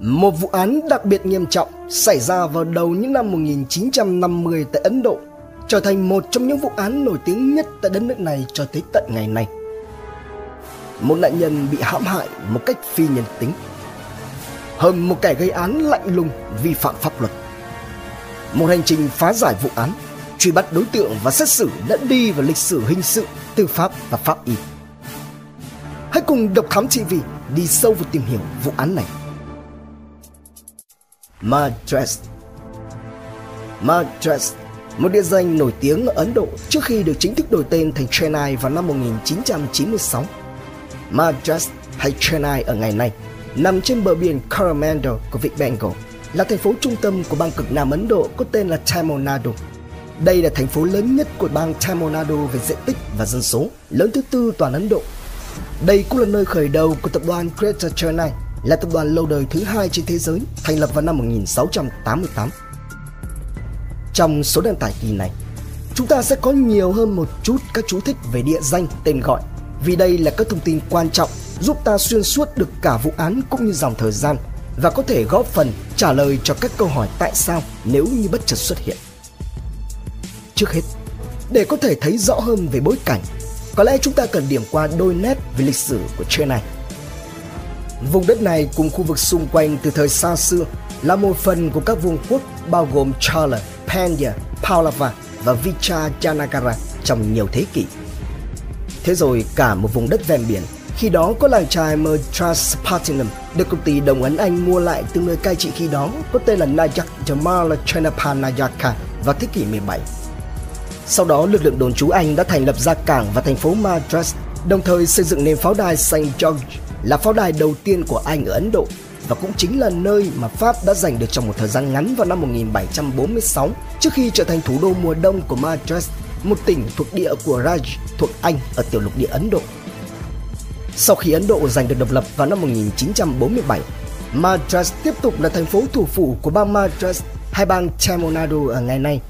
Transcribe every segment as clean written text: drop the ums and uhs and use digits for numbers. Một vụ án đặc biệt nghiêm trọng xảy ra vào đầu những năm 1950 tại Ấn Độ, trở thành một trong những vụ án nổi tiếng nhất tại đất nước này cho tới tận ngày nay. Một nạn nhân bị hãm hại một cách phi nhân tính, hơn một kẻ gây án lạnh lùng vi phạm pháp luật. Một hành trình phá giải vụ án, truy bắt đối tượng và xét xử đã đi vào lịch sử hình sự, tư pháp và pháp y. Hãy cùng Độc Thám TV đi sâu vào tìm hiểu vụ án này. Madras, một địa danh nổi tiếng ở Ấn Độ trước khi được chính thức đổi tên thành Chennai vào năm 1996. Madras hay Chennai ở ngày nay nằm trên bờ biển Coromandel của Vịnh Bengal, là thành phố trung tâm của bang cực Nam Ấn Độ có tên là Tamil Nadu. Đây là thành phố lớn nhất của bang Tamil Nadu về diện tích và dân số, lớn thứ tư toàn Ấn Độ. Đây cũng là nơi khởi đầu của tập đoàn Greater Chennai, là tập đoàn lâu đời thứ hai trên thế giới, thành lập vào năm 1688. Trong số đơn tải kỳ này, chúng ta sẽ có nhiều hơn một chút các chú thích về địa danh, tên gọi, vì đây là các thông tin quan trọng giúp ta xuyên suốt được cả vụ án cũng như dòng thời gian, và có thể góp phần trả lời cho các câu hỏi tại sao nếu như bất chợt xuất hiện. Trước hết, để có thể thấy rõ hơn về bối cảnh, có lẽ chúng ta cần điểm qua đôi nét về lịch sử của Chennai. Vùng đất này cùng khu vực xung quanh từ thời xa xưa là một phần của các vương quốc bao gồm Chola, Pandya, Pallava và Vijayanagara trong nhiều thế kỷ. Thế rồi cả một vùng đất ven biển, khi đó có làng chài Madraspatinam được công ty Đông Ấn Anh mua lại từ người cai trị khi đó có tên là Nayak Jamala Chenapanayaka vào thế kỷ 17. Sau đó lực lượng đồn trú Anh đã thành lập ra cảng và thành phố Madras, đồng thời xây dựng nền pháo đài St. George, là pháo đài đầu tiên của Anh ở Ấn Độ, và cũng chính là nơi mà Pháp đã giành được trong một thời gian ngắn vào năm 1746 trước khi trở thành thủ đô mùa đông của Madras, một tỉnh thuộc địa của Raj thuộc Anh ở tiểu lục địa Ấn Độ. Sau khi Ấn Độ giành được độc lập vào năm 1947, Madras tiếp tục là thành phố thủ phủ của bang Madras hay bang Tamil Nadu ở ngày nay.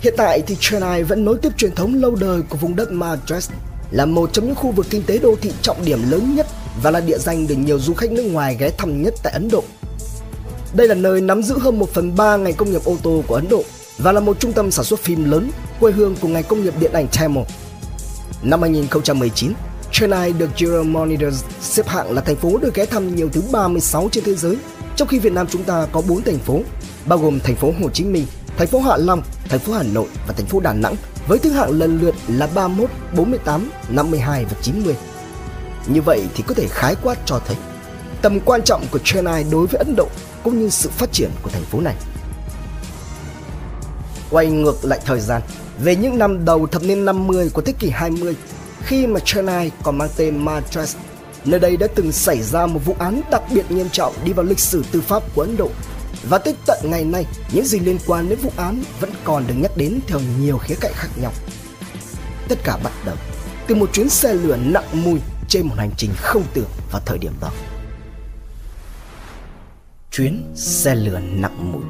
Hiện tại thì Chennai vẫn nối tiếp truyền thống lâu đời của vùng đất Madras, là một trong những khu vực kinh tế đô thị trọng điểm lớn nhất và là địa danh được nhiều du khách nước ngoài ghé thăm nhất tại Ấn Độ. Đây là nơi nắm giữ hơn 1/3 ngành công nghiệp ô tô của Ấn Độ và là một trung tâm sản xuất phim lớn, quê hương của ngành công nghiệp điện ảnh Tamil. Năm 2019, Chennai được Euromonitor xếp hạng là thành phố được ghé thăm nhiều thứ 36 trên thế giới, trong khi Việt Nam chúng ta có 4 thành phố, bao gồm thành phố Hồ Chí Minh, thành phố Hạ Long, thành phố Hà Nội và thành phố Đà Nẵng, với thứ hạng lần lượt là 31, 48, 52 và 90. Như vậy thì có thể khái quát cho thấy tầm quan trọng của Chennai đối với Ấn Độ cũng như sự phát triển của thành phố này. Quay ngược lại thời gian, về những năm đầu thập niên 50 của thế kỷ 20, khi mà Chennai còn mang tên Madras, nơi đây đã từng xảy ra một vụ án đặc biệt nghiêm trọng đi vào lịch sử tư pháp của Ấn Độ. Và tới tận ngày nay, những gì liên quan đến vụ án vẫn còn được nhắc đến theo nhiều khía cạnh khác nhau. Tất cả bắt đầu từ một chuyến xe lửa nặng mùi trên một hành trình không tưởng vào thời điểm đó. Chuyến xe lửa nặng mùi.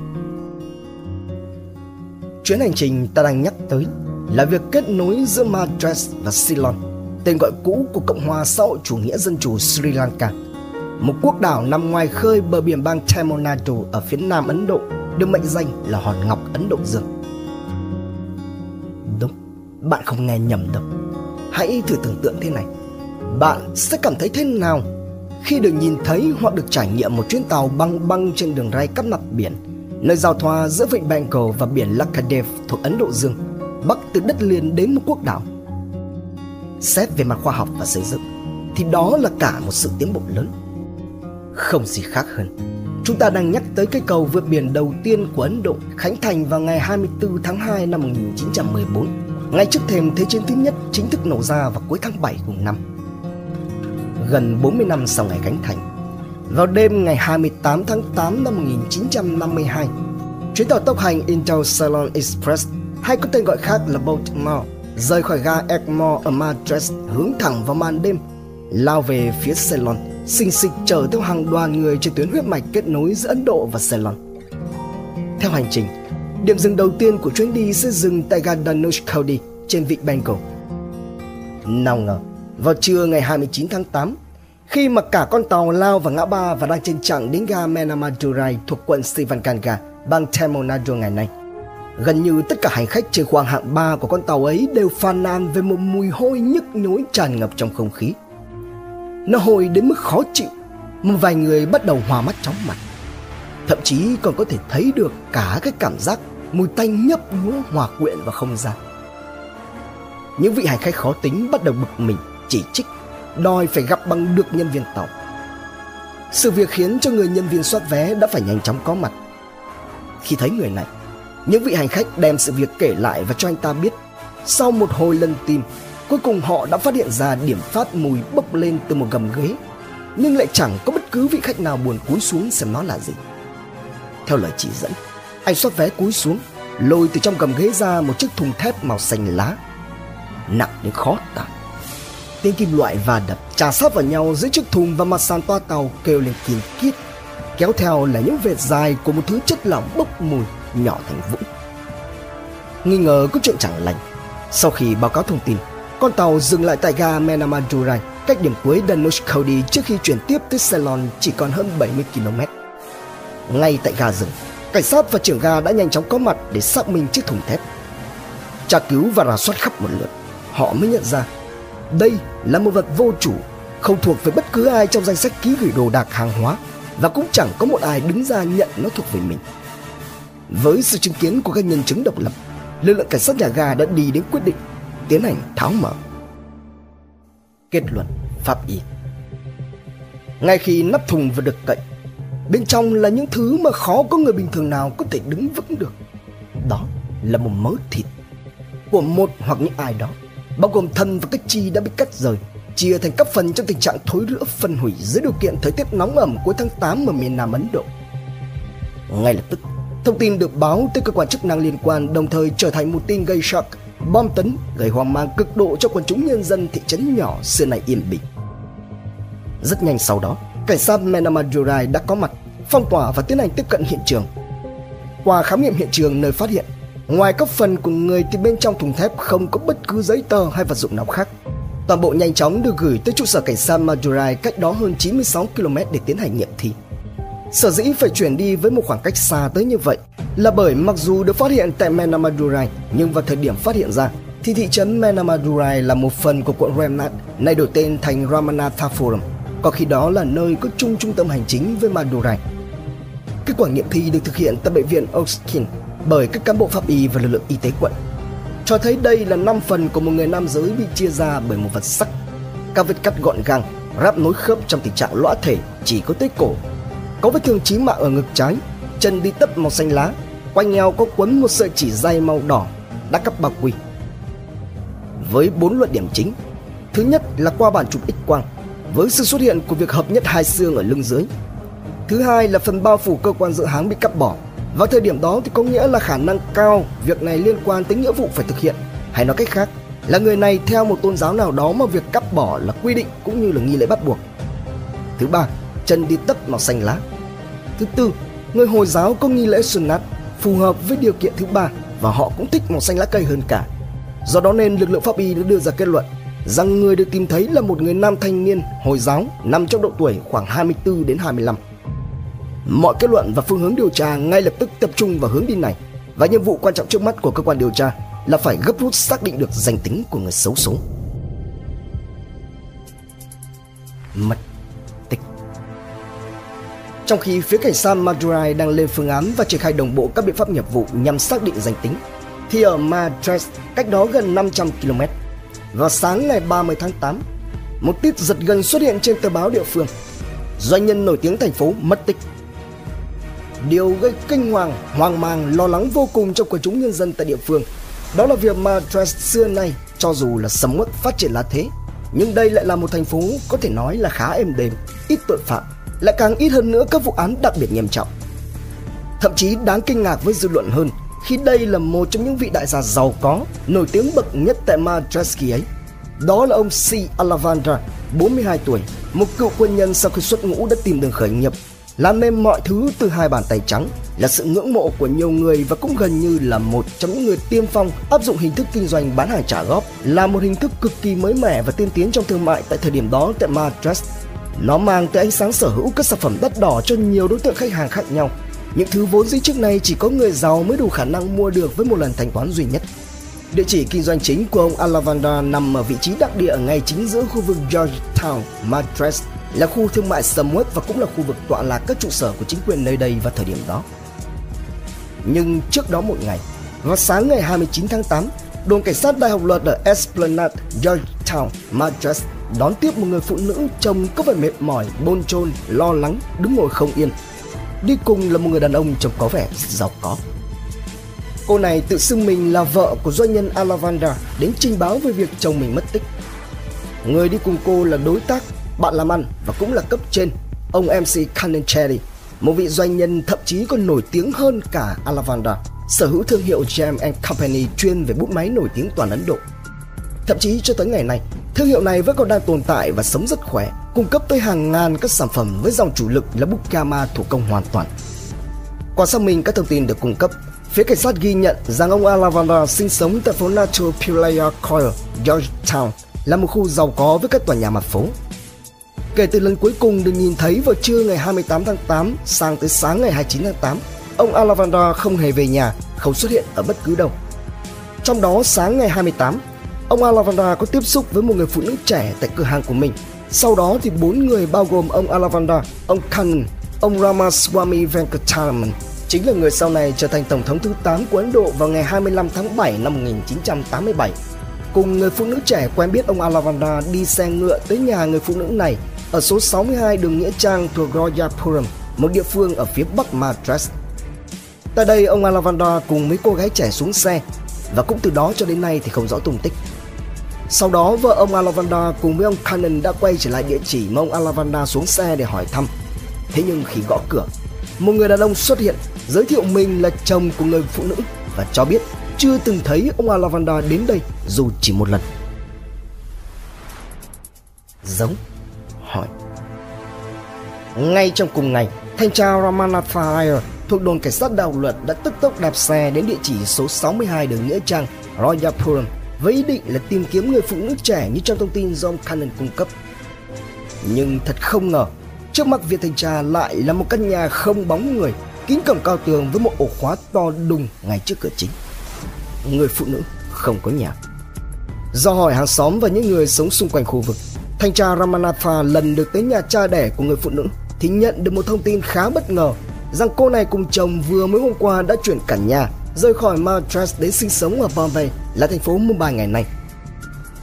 Chuyến hành trình ta đang nhắc tới là việc kết nối giữa Madras và Ceylon, tên gọi cũ của Cộng hòa xã hội chủ nghĩa dân chủ Sri Lanka, một quốc đảo nằm ngoài khơi bờ biển bang Tamil Nadu ở phía nam Ấn Độ, được mệnh danh là hòn ngọc Ấn Độ Dương. Đúng, bạn không nghe nhầm đâu. Hãy thử tưởng tượng thế này. Bạn sẽ cảm thấy thế nào khi được nhìn thấy hoặc được trải nghiệm một chuyến tàu băng băng trên đường ray cắp mặt biển, nơi giao thoa giữa vịnh Bengal và biển Lakshadweep thuộc Ấn Độ Dương, bắc từ đất liền đến một quốc đảo? Xét về mặt khoa học và xây dựng thì đó là cả một sự tiến bộ lớn. Không gì khác hơn, chúng ta đang nhắc tới cây cầu vượt biển đầu tiên của Ấn Độ khánh thành vào ngày 24 tháng 2 năm 1914, ngay trước thềm Thế chiến thứ nhất chính thức nổ ra vào cuối tháng 7 cùng năm. Gần 40 năm sau ngày khánh thành, vào đêm ngày 28 tháng 8 năm 1952, chuyến tàu tốc hành Inter-Ceylon Express, hay có tên gọi khác là Baltimore, rời khỏi ga Egmore ở Madras, hướng thẳng vào màn đêm, lao về phía Ceylon, xình xịch chở theo hàng đoàn người trên tuyến huyết mạch kết nối giữa Ấn Độ và Ceylon. Theo hành trình, điểm dừng đầu tiên của chuyến đi sẽ dừng tại ga Dhanushkodi trên vịnh Bengal. Nào ngờ, vào trưa ngày 29 tháng 8, khi mà cả con tàu lao vào ngã ba và đang trên chặng đến ga Menamadurai thuộc quận Sivanganga, bang Tamil Nadu ngày nay. Gần như tất cả hành khách trên khoang hạng 3 của con tàu ấy đều phàn nàn về một mùi hôi nhức nhối tràn ngập trong không khí. Nó hôi đến mức khó chịu, một vài người bắt đầu hoa mắt chóng mặt. Thậm chí còn có thể thấy được cả cái cảm giác mùi tanh nhấp nhúa hòa quyện vào không gian. Những vị hành khách khó tính bắt đầu bực mình, chỉ trích, đòi phải gặp bằng được nhân viên tàu. Sự việc khiến cho người nhân viên soát vé đã phải nhanh chóng có mặt. Khi thấy người này, những vị hành khách đem sự việc kể lại và cho anh ta biết. Sau một hồi lần tìm, cuối cùng họ đã phát hiện ra điểm phát mùi bốc lên từ một gầm ghế, nhưng lại chẳng có bất cứ vị khách nào buồn cúi xuống xem nó là gì. Theo lời chỉ dẫn, anh soát vé cúi xuống, lôi từ trong gầm ghế ra một chiếc thùng thép màu xanh lá, nặng đến khó tả. Tiếng kim loại va đập chà sát vào nhau giữa chiếc thùng và mặt sàn toa tàu kêu lên kim kít, kéo theo là những vệt dài của một thứ chất lỏng bốc mùi nhỏ thành vũng. Nghi ngờ có chuyện chẳng lành, sau khi báo cáo thông tin, con tàu dừng lại tại ga Menamadurai, cách điểm cuối Dhanushkodi trước khi chuyển tiếp tới Ceylon chỉ còn hơn 70 km. Ngay tại ga dừng, cảnh sát và trưởng ga đã nhanh chóng có mặt để xác minh chiếc thùng thép. Tra cứu và rà soát khắp một lượt, họ mới nhận ra đây là một vật vô chủ, không thuộc về bất cứ ai trong danh sách ký gửi đồ đạc hàng hóa, và cũng chẳng có một ai đứng ra nhận nó thuộc về mình. Với sự chứng kiến của các nhân chứng độc lập, lực lượng cảnh sát nhà ga đã đi đến quyết định tiến hành tháo mở. Kết luận pháp y. Ngay khi nắp thùng vừa được cậy, bên trong là những thứ mà khó có người bình thường nào có thể đứng vững được. Đó là một mớ thịt của một hoặc những ai đó, bao gồm thân và các chi đã bị cắt rời, chia thành các phần trong tình trạng thối rữa phân hủy dưới điều kiện thời tiết nóng ẩm cuối tháng 8 ở miền Nam Ấn Độ. Ngay lập tức, thông tin được báo tới cơ quan chức năng liên quan, đồng thời trở thành một tin gây sốc, bom tấn gây hoang mang cực độ cho quần chúng nhân dân thị trấn nhỏ xưa này yên bình. Rất nhanh sau đó, cảnh sát Menamadurai đã có mặt, phong tỏa và tiến hành tiếp cận hiện trường. Qua khám nghiệm hiện trường, nơi phát hiện ngoài các phần của người thì bên trong thùng thép không có bất cứ giấy tờ hay vật dụng nào khác. Toàn bộ nhanh chóng được gửi tới trụ sở cảnh sát Madurai cách đó hơn 96 km để tiến hành nghiệm thi. Sở dĩ phải chuyển đi với một khoảng cách xa tới như vậy là bởi mặc dù được phát hiện tại Menamadurai, nhưng vào thời điểm phát hiện ra thì thị trấn Menamadurai là một phần của quận Ramnath, nay đổi tên thành Ramanathapuram, có khi đó là nơi có chung trung tâm hành chính với Madurai. Kết quả nghiệm thi được thực hiện tại bệnh viện Oskin bởi các cán bộ pháp y và lực lượng y tế quận, cho thấy đây là 5 phần của một người nam giới bị chia ra bởi một vật sắc. Các vết cắt gọn gàng, ráp nối khớp trong tình trạng lõa thể chỉ có tới cổ, có vết thương chí mạng ở ngực trái, chân đi tất màu xanh lá, quanh eo có quấn một sợi chỉ dây màu đỏ đã cắp bao quy. Với 4 luận điểm chính. Thứ nhất là qua bản chụp X quang với sự xuất hiện của việc hợp nhất hai xương ở lưng dưới. Thứ hai là phần bao phủ cơ quan giữa háng bị cắt bỏ. Vào thời điểm đó thì có nghĩa là khả năng cao việc này liên quan tới nghĩa vụ phải thực hiện, hay nói cách khác là người này theo một tôn giáo nào đó mà việc cắt bỏ là quy định cũng như là nghi lễ bắt buộc. Thứ ba, chân đi tất màu xanh lá. Thứ tư, người Hồi giáo có nghi lễ Sunnat phù hợp với điều kiện thứ ba và họ cũng thích màu xanh lá cây hơn cả. Do đó nên lực lượng pháp y đã đưa ra kết luận rằng người được tìm thấy là một người nam thanh niên Hồi giáo nằm trong độ tuổi khoảng 24 đến 25. Mọi kết luận và phương hướng điều tra ngay lập tức tập trung vào hướng đi này, và nhiệm vụ quan trọng trước mắt của cơ quan điều tra là phải gấp rút xác định được danh tính của người xấu số. Mất tích. Trong khi phía cảnh sát Madurai đang lên phương án và triển khai đồng bộ các biện pháp nghiệp vụ nhằm xác định danh tính, thì ở Madras cách đó gần 500 km, vào sáng ngày 30 tháng 8, một tin giật gân xuất hiện trên tờ báo địa phương: doanh nhân nổi tiếng thành phố mất tích. Điều gây kinh hoàng, hoang mang, lo lắng vô cùng trong quần chúng nhân dân tại địa phương, đó là việc Madras xưa nay cho dù là sầm uất phát triển là thế, nhưng đây lại là một thành phố có thể nói là khá êm đềm, ít tội phạm, lại càng ít hơn nữa các vụ án đặc biệt nghiêm trọng. Thậm chí đáng kinh ngạc với dư luận hơn khi đây là một trong những vị đại gia giàu có, nổi tiếng bậc nhất tại Madras khi ấy. Đó là ông C. Alavandar, 42 tuổi, một cựu quân nhân sau khi xuất ngũ đã tìm đường khởi nghiệp, làm nên mọi thứ từ hai bàn tay trắng, là sự ngưỡng mộ của nhiều người và cũng gần như là một trong những người tiên phong áp dụng hình thức kinh doanh bán hàng trả góp, là một hình thức cực kỳ mới mẻ và tiên tiến trong thương mại tại thời điểm đó tại Madras. Nó mang tới ánh sáng sở hữu các sản phẩm đắt đỏ cho nhiều đối tượng khách hàng khác nhau. Những thứ vốn dĩ trước này chỉ có người giàu mới đủ khả năng mua được với một lần thanh toán duy nhất. Địa chỉ kinh doanh chính của ông Alavandar nằm ở vị trí đặc địa ngay chính giữa khu vực Georgetown, Madras, là khu thương mại sầm uất và cũng là khu vực tọa lạc các trụ sở của chính quyền nơi đây vào thời điểm đó. Nhưng trước đó một ngày, vào sáng ngày 29 tháng 8, đồn cảnh sát Đại học Luật ở Esplanade, Georgetown, Madras đón tiếp một người phụ nữ trông có vẻ mệt mỏi, bồn chồn, lo lắng, đứng ngồi không yên. Đi cùng là một người đàn ông trông có vẻ giàu có. Cô này tự xưng mình là vợ của doanh nhân Alavandar đến trình báo về việc chồng mình mất tích. Người đi cùng cô là đối tác, bạn làm ăn và cũng là cấp trên, ông MC Cullen, một vị doanh nhân thậm chí còn nổi tiếng hơn cả Alavandar, sở hữu thương hiệu Gem & Company chuyên về bút máy nổi tiếng toàn Ấn Độ. Thậm chí cho tới ngày này, thương hiệu này vẫn còn đang tồn tại và sống rất khỏe, cung cấp tới hàng ngàn các sản phẩm với dòng chủ lực là bút Kama thủ công hoàn toàn. Qua xác minh các thông tin được cung cấp, phía cảnh sát ghi nhận rằng ông Alavandar sinh sống tại phố Nacho Pillaya Coil, Georgetown, là một khu giàu có với các tòa nhà mặt phố. Kể từ lần cuối cùng được nhìn thấy vào trưa ngày 28 tháng 8 sang tới sáng ngày 29 tháng 8, ông Alavandar không hề về nhà, không xuất hiện ở bất cứ đâu. Trong đó sáng ngày 28, ông Alavandar có tiếp xúc với một người phụ nữ trẻ tại cửa hàng của mình. Sau đó thì 4 người bao gồm ông Alavandar, ông Cullen, ông Ramaswamy Venkataraman, chính là người sau này trở thành Tổng thống thứ 8 của Ấn Độ vào ngày 25 tháng 7 năm 1987. Cùng người phụ nữ trẻ quen biết ông Alavandar đi xe ngựa tới nhà người phụ nữ này ở số 62 đường Nghĩa Trang thuộc Royapuram, một địa phương ở phía bắc Madras. Tại đây, ông Alavandar cùng mấy cô gái trẻ xuống xe và cũng từ đó cho đến nay thì không rõ tung tích. Sau đó, vợ ông Alavandar cùng với ông Cullen đã quay trở lại địa chỉ mà ông Alavandar xuống xe để hỏi thăm. Thế nhưng khi gõ cửa, một người đàn ông xuất hiện, giới thiệu mình là chồng của người phụ nữ và cho biết chưa từng thấy ông Alavandar đến đây dù chỉ một lần. Giống hỏi. Ngay trong cùng ngày, thanh tra Ramanatha Ayer thuộc đồn cảnh sát đạo luật đã tức tốc đạp xe đến địa chỉ số 62 đường Nghĩa Trang, Royapuram với ý định là tìm kiếm người phụ nữ trẻ như trong thông tin do ông Cullen cung cấp. Nhưng thật không ngờ, trước mắt viên thanh tra lại là một căn nhà không bóng người, kín cổng cao tường với một ổ khóa to đùng ngay trước cửa chính. Người phụ nữ không có nhà. Do hỏi hàng xóm và những người sống xung quanh khu vực, thanh tra Ramanatha lần được tới nhà cha đẻ của người phụ nữ thì nhận được một thông tin khá bất ngờ rằng cô này cùng chồng vừa mới hôm qua đã chuyển cả nhà, rời khỏi Madras đến sinh sống ở Bombay, là thành phố Mumbai ngày nay.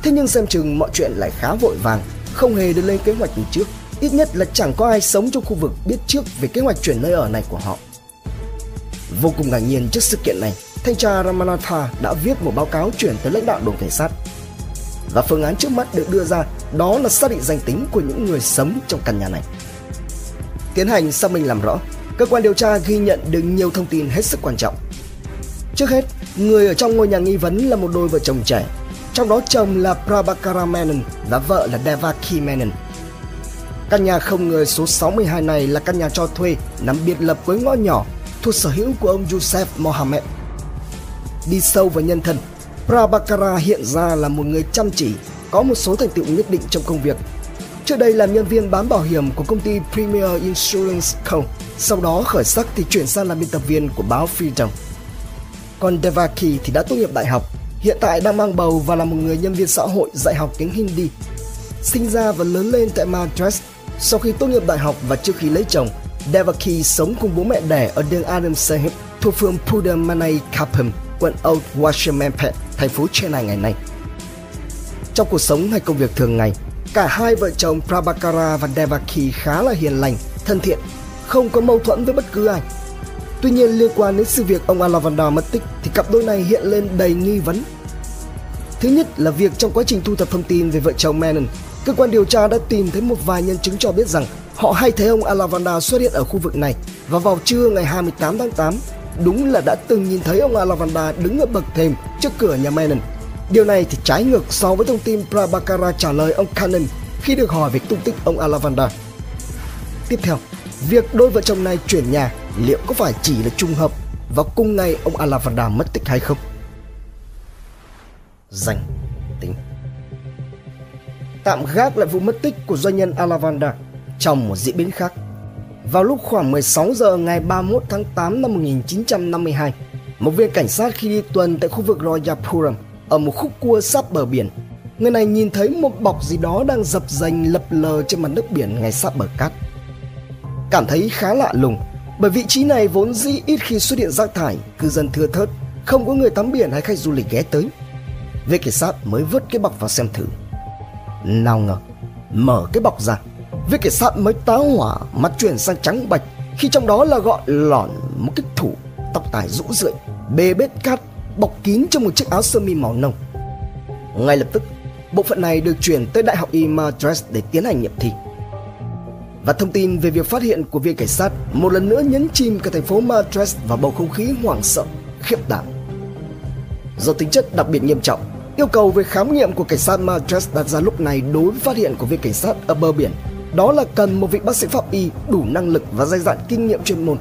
Thế nhưng xem chừng mọi chuyện lại khá vội vàng, không hề được lên kế hoạch từ trước, ít nhất là chẳng có ai sống trong khu vực biết trước về kế hoạch chuyển nơi ở này của họ. Vô cùng ngạc nhiên trước sự kiện này, thanh tra Ramanatha đã viết một báo cáo chuyển tới lãnh đạo đồn cảnh sát. Và phương án trước mắt được đưa ra đó là xác định danh tính của những người sống trong căn nhà này. Tiến hành xác minh làm rõ, cơ quan điều tra ghi nhận được nhiều thông tin hết sức quan trọng. Trước hết, người ở trong ngôi nhà nghi vấn là một đôi vợ chồng trẻ, trong đó chồng là Prabhakar Menon và vợ là Devaki Menon. Căn nhà không người số 62 này là căn nhà cho thuê nằm biệt lập với ngõ nhỏ thuộc sở hữu của ông Joseph Mohammed. Đi sâu vào nhân thân, Prabhakara hiện ra là một người chăm chỉ, có một số thành tựu nhất định trong công việc. Trước đây làm nhân viên bán bảo hiểm của công ty Premier Insurance Co, sau đó khởi sắc thì chuyển sang làm biên tập viên của báo Freedom. Còn Devaki thì đã tốt nghiệp đại học, hiện tại đang mang bầu và là một người nhân viên xã hội dạy học tiếng Hindi. Sinh ra và lớn lên tại Madras, sau khi tốt nghiệp đại học và trước khi lấy chồng, Devaki sống cùng bố mẹ đẻ ở đường Adam Sahib thuộc phường Pudamanai Kapham, quận Old Washermanpet, thành phố Chennai ngày nay. Trong cuộc sống hay công việc thường ngày, cả hai vợ chồng Prabhakara và Devaki khá là hiền lành, thân thiện, không có mâu thuẫn với bất cứ ai. Tuy nhiên, liên quan đến sự việc ông Alavandar mất tích thì cặp đôi này hiện lên đầy nghi vấn. Thứ nhất là việc trong quá trình thu thập thông tin về vợ chồng Menon, cơ quan điều tra đã tìm thấy một vài nhân chứng cho biết rằng họ hay thấy ông Alavandar xuất hiện ở khu vực này, và vào trưa ngày 28 tháng 8, đúng là đã từng nhìn thấy ông Alavandar đứng ở bậc thềm trước cửa nhà Menon. Điều này thì trái ngược so với thông tin Prabhakara trả lời ông Cullen khi được hỏi về tung tích ông Alavandar. Tiếp theo, việc đôi vợ chồng này chuyển nhà liệu có phải chỉ là trùng hợp và cùng ngày ông Alavandar mất tích hay không? Danh tính. Tạm gác lại vụ mất tích của doanh nhân Alavandar, Trong một diễn biến khác, vào lúc khoảng 16 giờ ngày 31 tháng 8 năm 1952, một viên cảnh sát khi đi tuần tại khu vực Royapuram ở một khúc cua sát bờ biển, người này nhìn thấy một bọc gì đó đang dập dềnh lập lờ trên mặt nước biển ngay sát bờ cát. Cảm thấy khá lạ lùng, bởi vị trí này vốn dĩ ít khi xuất hiện rác thải, cư dân thưa thớt, không có người tắm biển hay khách du lịch ghé tới. Viên cảnh sát mới vớt cái bọc vào xem thử. Nào ngờ, mở cái bọc ra, viên cảnh sát mới tá hỏa, mặt chuyển sang trắng bạch khi trong đó là gọn lỏn một cái thủ, tóc tài rũ rượi, bê bết cát, bọc kín trong một chiếc áo sơ mi màu nâu. Ngay lập tức, bộ phận này được chuyển tới Đại học Madras để tiến hành nghiệm thi. Và thông tin về việc phát hiện của viên cảnh sát một lần nữa nhấn chìm cả thành phố Madras vào bầu không khí hoảng sợ, khiếp đảm. Do tính chất đặc biệt nghiêm trọng, yêu cầu về khám nghiệm của cảnh sát Madras đặt ra lúc này đối với phát hiện của viên cảnh sát ở bờ biển, đó là cần một vị bác sĩ pháp y đủ năng lực và dày dặn kinh nghiệm chuyên môn.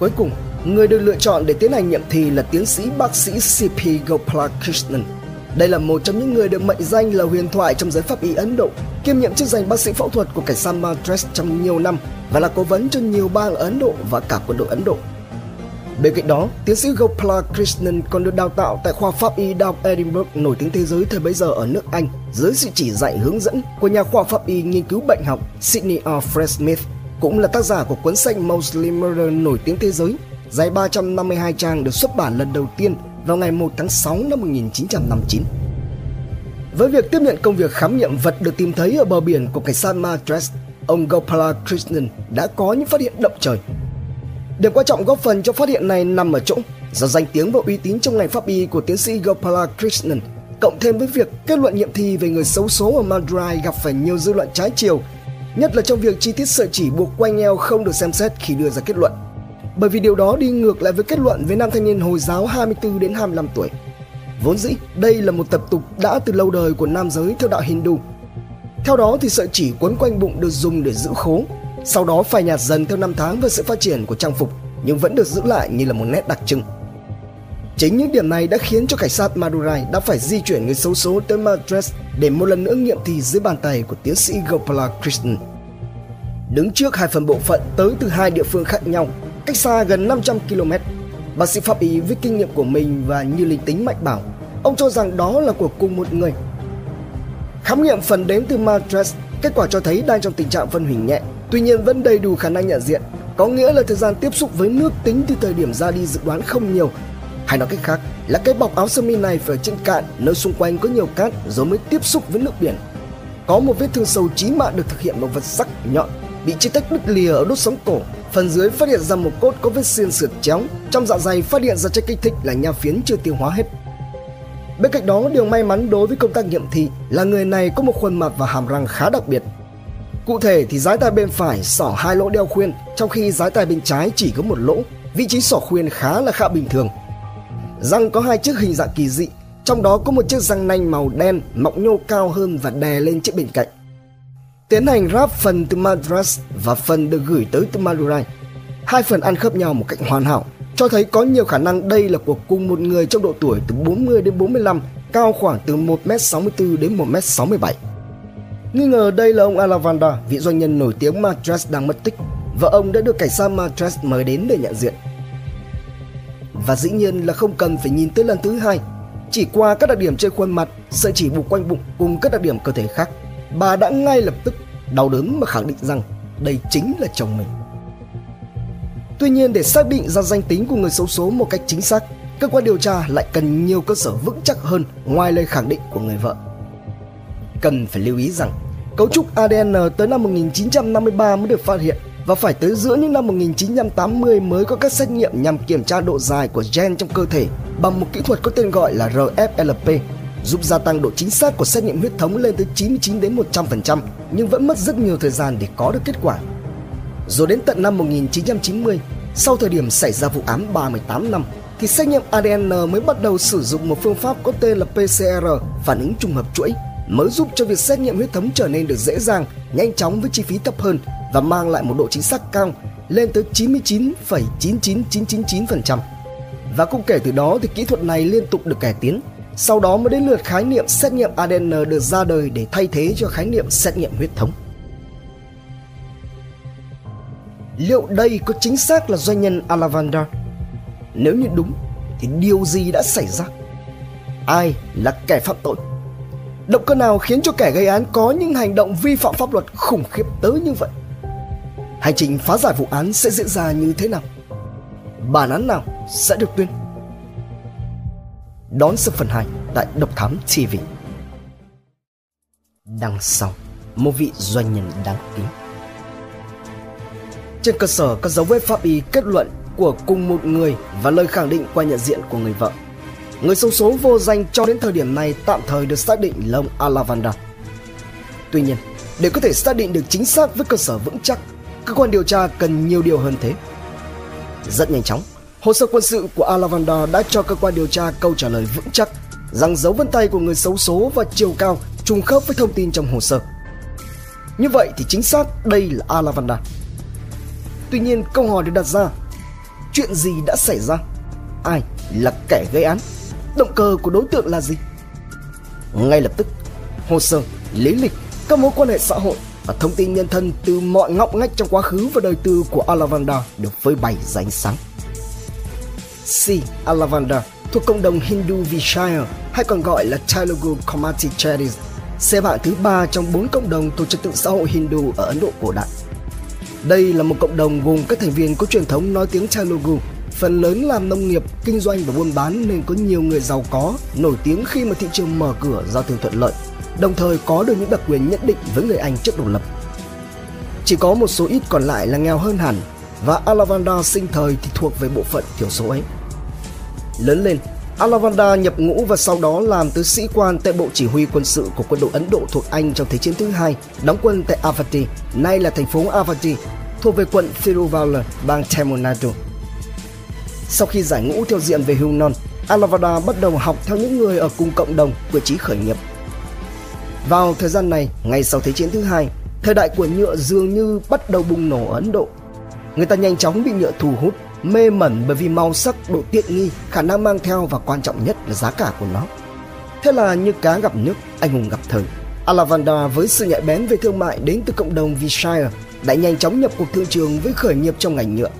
Cuối cùng, người được lựa chọn để tiến hành nghiệm thi là tiến sĩ bác sĩ C.P. Gopalakrishnan. Đây là một trong những người được mệnh danh là huyền thoại trong giới pháp y Ấn Độ, kiêm nhiệm chức danh bác sĩ phẫu thuật của cảnh sát Madras trong nhiều năm và là cố vấn cho nhiều bang Ấn Độ và cả quân đội Ấn Độ. Bên cạnh đó, tiến sĩ Gopalakrishnan còn được đào tạo tại khoa pháp y Đại học Edinburgh nổi tiếng thế giới thời bấy giờ ở nước Anh, dưới sự chỉ dạy hướng dẫn của nhà khoa pháp y nghiên cứu bệnh học Sidney Alfred Smith, cũng là tác giả của cuốn sách Mostly Murder nổi tiếng thế giới, dày 352 trang được xuất bản lần đầu tiên vào ngày 1 tháng 6 năm 1959. Với việc tiếp nhận công việc khám nghiệm vật được tìm thấy ở bờ biển của cảnh sát Madras, ông Gopalakrishnan đã có những phát hiện động trời. Điểm quan trọng góp phần cho phát hiện này nằm ở chỗ do danh tiếng và uy tín trong ngành pháp y của tiến sĩ Gopalakrishnan, cộng thêm với việc kết luận nghiệm thi về người xấu số ở Madurai gặp phải nhiều dư luận trái chiều, nhất là trong việc chi tiết sợi chỉ buộc quanh eo không được xem xét khi đưa ra kết luận, bởi vì điều đó đi ngược lại với kết luận về nam thanh niên Hồi giáo 24 đến 25 tuổi. Vốn dĩ, đây là một tập tục đã từ lâu đời của nam giới theo đạo Hindu. Theo đó thì sợi chỉ quấn quanh bụng được dùng để giữ khố, sau đó phai nhạt dần theo năm tháng và sự phát triển của trang phục, nhưng vẫn được giữ lại như là một nét đặc trưng. Chính những điểm này đã khiến cho cảnh sát Madurai đã phải di chuyển người xấu số tới Madras để một lần nữa nghiệm thi dưới bàn tay của tiến sĩ Gopalakrishnan. Đứng trước hai phần bộ phận tới từ hai địa phương khác nhau, cách xa gần 500 km, bác sĩ pháp y với kinh nghiệm của mình và như linh tính mách bảo, ông cho rằng đó là của cùng một người. Khám nghiệm phần đến từ Madras, kết quả cho thấy đang trong tình trạng phân hủy nhẹ, tuy nhiên vẫn đầy đủ khả năng nhận diện, có nghĩa là thời gian tiếp xúc với nước tính từ thời điểm ra đi dự đoán không nhiều. Hay nói cách khác là cái bọc áo sơ mi này phải trên cạn nơi xung quanh có nhiều cát rồi mới tiếp xúc với nước biển. Có một vết thương sâu chí mạng được thực hiện bằng vật sắc nhọn, bị chia tách đứt lìa ở đốt sống cổ, phần dưới phát hiện ra một cốt có vết xiên sượt chéo, trong dạ dày phát hiện ra chất kích thích là nha phiến chưa tiêu hóa hết. Bên cạnh đó, điều may mắn đối với công tác nghiệm thi là người này có một khuôn mặt và hàm răng khá đặc biệt. Cụ thể thì dái tai bên phải xỏ hai lỗ đeo khuyên, trong khi dái tai bên trái chỉ có một lỗ, vị trí xỏ khuyên khá là bình thường. Răng có hai chiếc hình dạng kỳ dị, trong đó có một chiếc răng nanh màu đen mọng nhô cao hơn và đè lên chiếc bên cạnh. Tiến hành ráp phần từ Madras và phần được gửi tới từ Madurai, hai phần ăn khớp nhau một cách hoàn hảo, cho thấy có nhiều khả năng đây là của cùng một người trong độ tuổi từ 40 đến 45, cao khoảng từ 1m64 đến 1m67. Nghi ngờ đây là ông Alavandar, vị doanh nhân nổi tiếng Madras đang mất tích, và ông đã được cảnh sát Madras mời đến để nhận diện. Và dĩ nhiên là không cần phải nhìn tới lần thứ hai, chỉ qua các đặc điểm trên khuôn mặt, sợi chỉ buộc quanh bụng cùng các đặc điểm cơ thể khác, bà đã ngay lập tức đau đớn mà khẳng định rằng đây chính là chồng mình. Tuy nhiên, để xác định ra danh tính của người xấu số một cách chính xác, cơ quan điều tra lại cần nhiều cơ sở vững chắc hơn ngoài lời khẳng định của người vợ. Cần phải lưu ý rằng cấu trúc ADN tới năm 1953 mới được phát hiện và phải tới giữa những năm 1980 mới có các xét nghiệm nhằm kiểm tra độ dài của gen trong cơ thể bằng một kỹ thuật có tên gọi là RFLP, giúp gia tăng độ chính xác của xét nghiệm huyết thống lên tới 99 đến 100%, nhưng vẫn mất rất nhiều thời gian để có được kết quả. Rồi đến tận năm 1990, sau thời điểm xảy ra vụ án 38 năm, thì xét nghiệm ADN mới bắt đầu sử dụng một phương pháp có tên là PCR, phản ứng trùng hợp chuỗi, mới giúp cho việc xét nghiệm huyết thống trở nên được dễ dàng, nhanh chóng với chi phí thấp hơn và mang lại một độ chính xác cao lên tới 99,99999%. Và cũng kể từ đó thì kỹ thuật này liên tục được cải tiến. Sau đó mới đến lượt khái niệm xét nghiệm ADN được ra đời để thay thế cho khái niệm xét nghiệm huyết thống. liệu đây có chính xác là doanh nhân Alavandar? Nếu như đúng thì điều gì đã xảy ra? Ai là kẻ phạm tội? Động cơ nào khiến cho kẻ gây án có những hành động vi phạm pháp luật khủng khiếp tới như vậy? Hành trình phá giải vụ án sẽ diễn ra như thế nào? Bản án nào sẽ được tuyên? Đón xem phần 2 tại Độc Thám TV. Đằng sau một vị doanh nhân đáng kính. Trên cơ sở các dấu vết pháp y, kết luận của cùng một người và lời khẳng định qua nhận diện của người vợ, người xấu số vô danh cho đến thời điểm này tạm thời được xác định là ông Alavandar. Tuy nhiên, để có thể xác định được chính xác với cơ sở vững chắc, cơ quan điều tra cần nhiều điều hơn thế. Rất nhanh chóng, hồ sơ quân sự của Alavandar đã cho cơ quan điều tra câu trả lời vững chắc rằng dấu vân tay của người xấu số và chiều cao trùng khớp với thông tin trong hồ sơ. Như vậy thì chính xác đây là Alavandar. Tuy nhiên, câu hỏi được đặt ra: chuyện gì đã xảy ra? Ai là kẻ gây án? Động cơ của đối tượng là gì? Ngay lập tức, hồ sơ, lý lịch, các mối quan hệ xã hội và thông tin nhân thân từ mọi ngóc ngách trong quá khứ và đời tư của Alavandar được phơi bày ra ánh sáng. C. Alavandar thuộc cộng đồng Hindu Vishaya, hay còn gọi là Telugu Community Charities, xếp hạng thứ 3 trong 4 cộng đồng thuộc trật tự xã hội Hindu ở Ấn Độ cổ đại. Đây là một cộng đồng gồm các thành viên có truyền thống nói tiếng Telugu, phần lớn làm nông nghiệp, kinh doanh và buôn bán nên có nhiều người giàu có, nổi tiếng khi mà thị trường mở cửa, giao thương thuận lợi, đồng thời có được những đặc quyền nhất định với người Anh trước độc lập. Chỉ có một số ít còn lại là nghèo hơn hẳn, và Alavandar sinh thời thì thuộc về bộ phận thiểu số ấy. Lớn lên, Alavandar nhập ngũ và sau đó làm tứ sĩ quan tại Bộ Chỉ huy Quân sự của quân đội Ấn Độ thuộc Anh trong Thế chiến thứ 2, đóng quân tại Avanti, nay là thành phố Avanti, thuộc về quận Thiruvallar, bang Tamil Nadu. Sau khi giải ngũ theo diện về hưu non, Alavandar bắt đầu học theo những người ở cùng cộng đồng của chí khởi nghiệp. Vào thời gian này, ngay sau Thế chiến thứ 2, thời đại của nhựa dường như bắt đầu bùng nổ ở Ấn Độ. Người ta nhanh chóng bị nhựa thu hút, mê mẩn bởi vì màu sắc, độ tiện nghi, khả năng mang theo và quan trọng nhất là giá cả của nó. Thế là như cá gặp nước, anh hùng gặp thời, Alavandar với sự nhạy bén về thương mại đến từ cộng đồng Vishaya đã nhanh chóng nhập cuộc thương trường với khởi nghiệp trong ngành nhựa.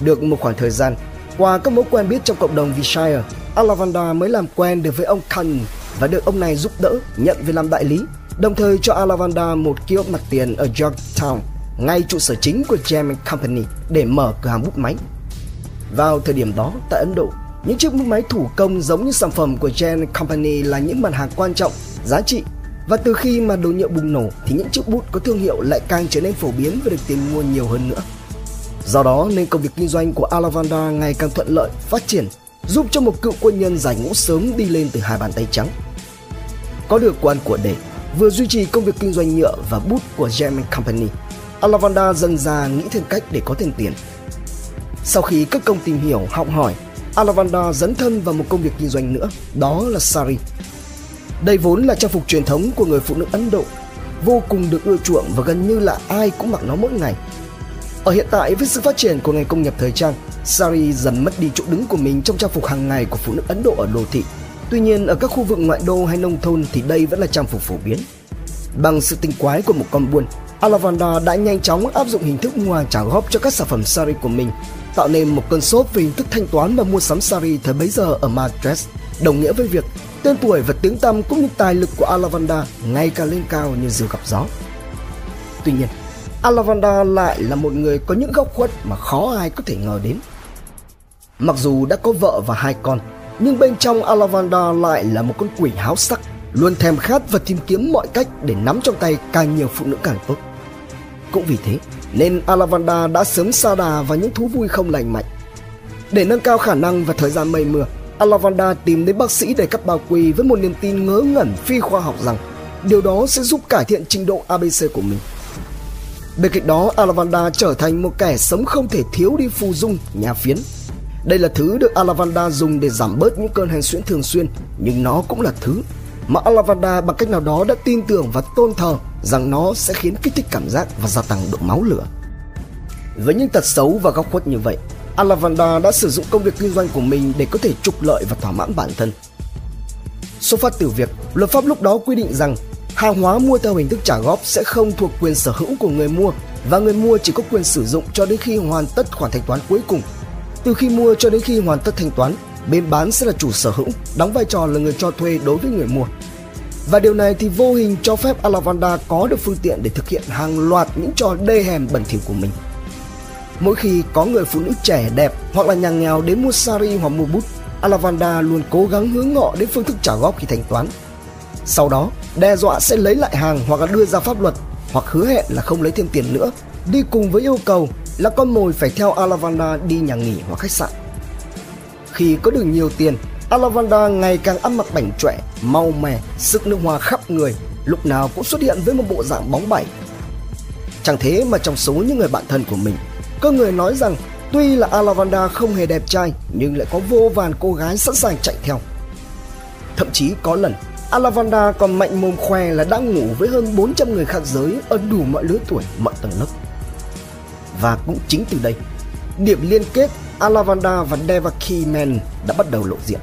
Được một khoảng thời gian, qua các mối quen biết trong cộng đồng Vishaya, Alavandar mới làm quen được với ông Cullen và được ông này giúp đỡ nhận về làm đại lý, đồng thời cho Alavandar một kiosk mặt tiền ở Yorktown, ngay trụ sở chính của German Company, để mở cửa hàng bút máy. Vào thời điểm đó, tại Ấn Độ, những chiếc bút máy thủ công giống như sản phẩm của German Company là những mặt hàng quan trọng, giá trị. Và từ khi mà đồ nhựa bùng nổ thì những chiếc bút có thương hiệu lại càng trở nên phổ biến và được tìm mua nhiều hơn nữa. Do đó nên công việc kinh doanh của Alavandar ngày càng thuận lợi, phát triển, giúp cho một cựu quân nhân giải ngũ sớm đi lên từ hai bàn tay trắng. Có được quan của để, vừa duy trì công việc kinh doanh nhựa và bút của German Company, Alavandar dần dà nghĩ thêm cách để có thêm tiền. Sau khi các công tìm hiểu, học hỏi, Alavandar dấn thân vào một công việc kinh doanh nữa, đó là sari. Đây vốn là trang phục truyền thống của người phụ nữ Ấn Độ, vô cùng được ưa chuộng và gần như là ai cũng mặc nó mỗi ngày. Ở hiện tại, với sự phát triển của ngành công nghiệp thời trang, sari dần mất đi chỗ đứng của mình trong trang phục hàng ngày của phụ nữ Ấn Độ ở đô thị. Tuy nhiên, ở các khu vực ngoại đô hay nông thôn thì đây vẫn là trang phục phổ biến. Bằng sự tinh quái của một con buôn, Alavandar đã nhanh chóng áp dụng hình thức mua hàng trả góp cho các sản phẩm sari của mình, tạo nên một cơn sốt về hình thức thanh toán và mua sắm sari thời bấy giờ ở Madras, đồng nghĩa với việc tên tuổi và tiếng tăm cũng như tài lực của Alavandar ngày càng lên cao như diều gặp gió. Tuy nhiên, Alavandar lại là một người có những góc khuất mà khó ai có thể ngờ đến. Mặc dù đã có vợ và hai con, nhưng bên trong Alavandar lại là một con quỷ háo sắc, luôn thèm khát và tìm kiếm mọi cách để nắm trong tay càng nhiều phụ nữ càng tốt. Cũng vì thế nên Alavandar đã sớm sa đà vào những thú vui không lành mạnh. Để nâng cao khả năng và thời gian mây mưa, Alavandar tìm đến bác sĩ để cắt bao quy với một niềm tin ngớ ngẩn phi khoa học rằng điều đó sẽ giúp cải thiện trình độ ABC của mình. Bên cạnh đó, Alavandar trở thành một kẻ sống không thể thiếu đi phù dung, nhà phiến. Đây là thứ được Alavandar dùng để giảm bớt những cơn hèn suyễn thường xuyên, nhưng nó cũng là thứ mà Alavandar bằng cách nào đó đã tin tưởng và tôn thờ rằng nó sẽ khiến kích thích cảm giác và gia tăng độ máu lửa. Với những tật xấu và góc khuất như vậy, Alavandar đã sử dụng công việc kinh doanh của mình để có thể trục lợi và thỏa mãn bản thân. Xuất phát từ việc luật pháp lúc đó quy định rằng hàng hóa mua theo hình thức trả góp sẽ không thuộc quyền sở hữu của người mua và người mua chỉ có quyền sử dụng cho đến khi hoàn tất khoản thanh toán cuối cùng. Từ khi mua cho đến khi hoàn tất thanh toán, bên bán sẽ là chủ sở hữu, đóng vai trò là người cho thuê đối với người mua. Và điều này thì vô hình cho phép Alavandar có được phương tiện để thực hiện hàng loạt những trò đê hèn bẩn thỉu của mình. Mỗi khi có người phụ nữ trẻ đẹp hoặc là nhà nghèo đến mua sari hoặc mua bút, Alavandar luôn cố gắng hướng họ đến phương thức trả góp khi thanh toán. Sau đó, đe dọa sẽ lấy lại hàng hoặc là đưa ra pháp luật, hoặc hứa hẹn là không lấy thêm tiền nữa, đi cùng với yêu cầu là con mồi phải theo Alavandar đi nhà nghỉ hoặc khách sạn. Khi có được nhiều tiền, Alavandar ngày càng ăn mặc bảnh chọe, mau mè, sức nước hoa khắp người, lúc nào cũng xuất hiện với một bộ dạng bóng bẩy. Chẳng thế mà trong số những người bạn thân của mình, có người nói rằng tuy là Alavandar không hề đẹp trai nhưng lại có vô vàn cô gái sẵn sàng chạy theo. Thậm chí có lần, Alavandar còn mạnh mồm khoe là đã ngủ với hơn 400 người khác giới ở đủ mọi lứa tuổi, mọi tầng lớp. Và cũng chính từ đây, điểm liên kết Alavandar và Devaki Menon đã bắt đầu lộ diện.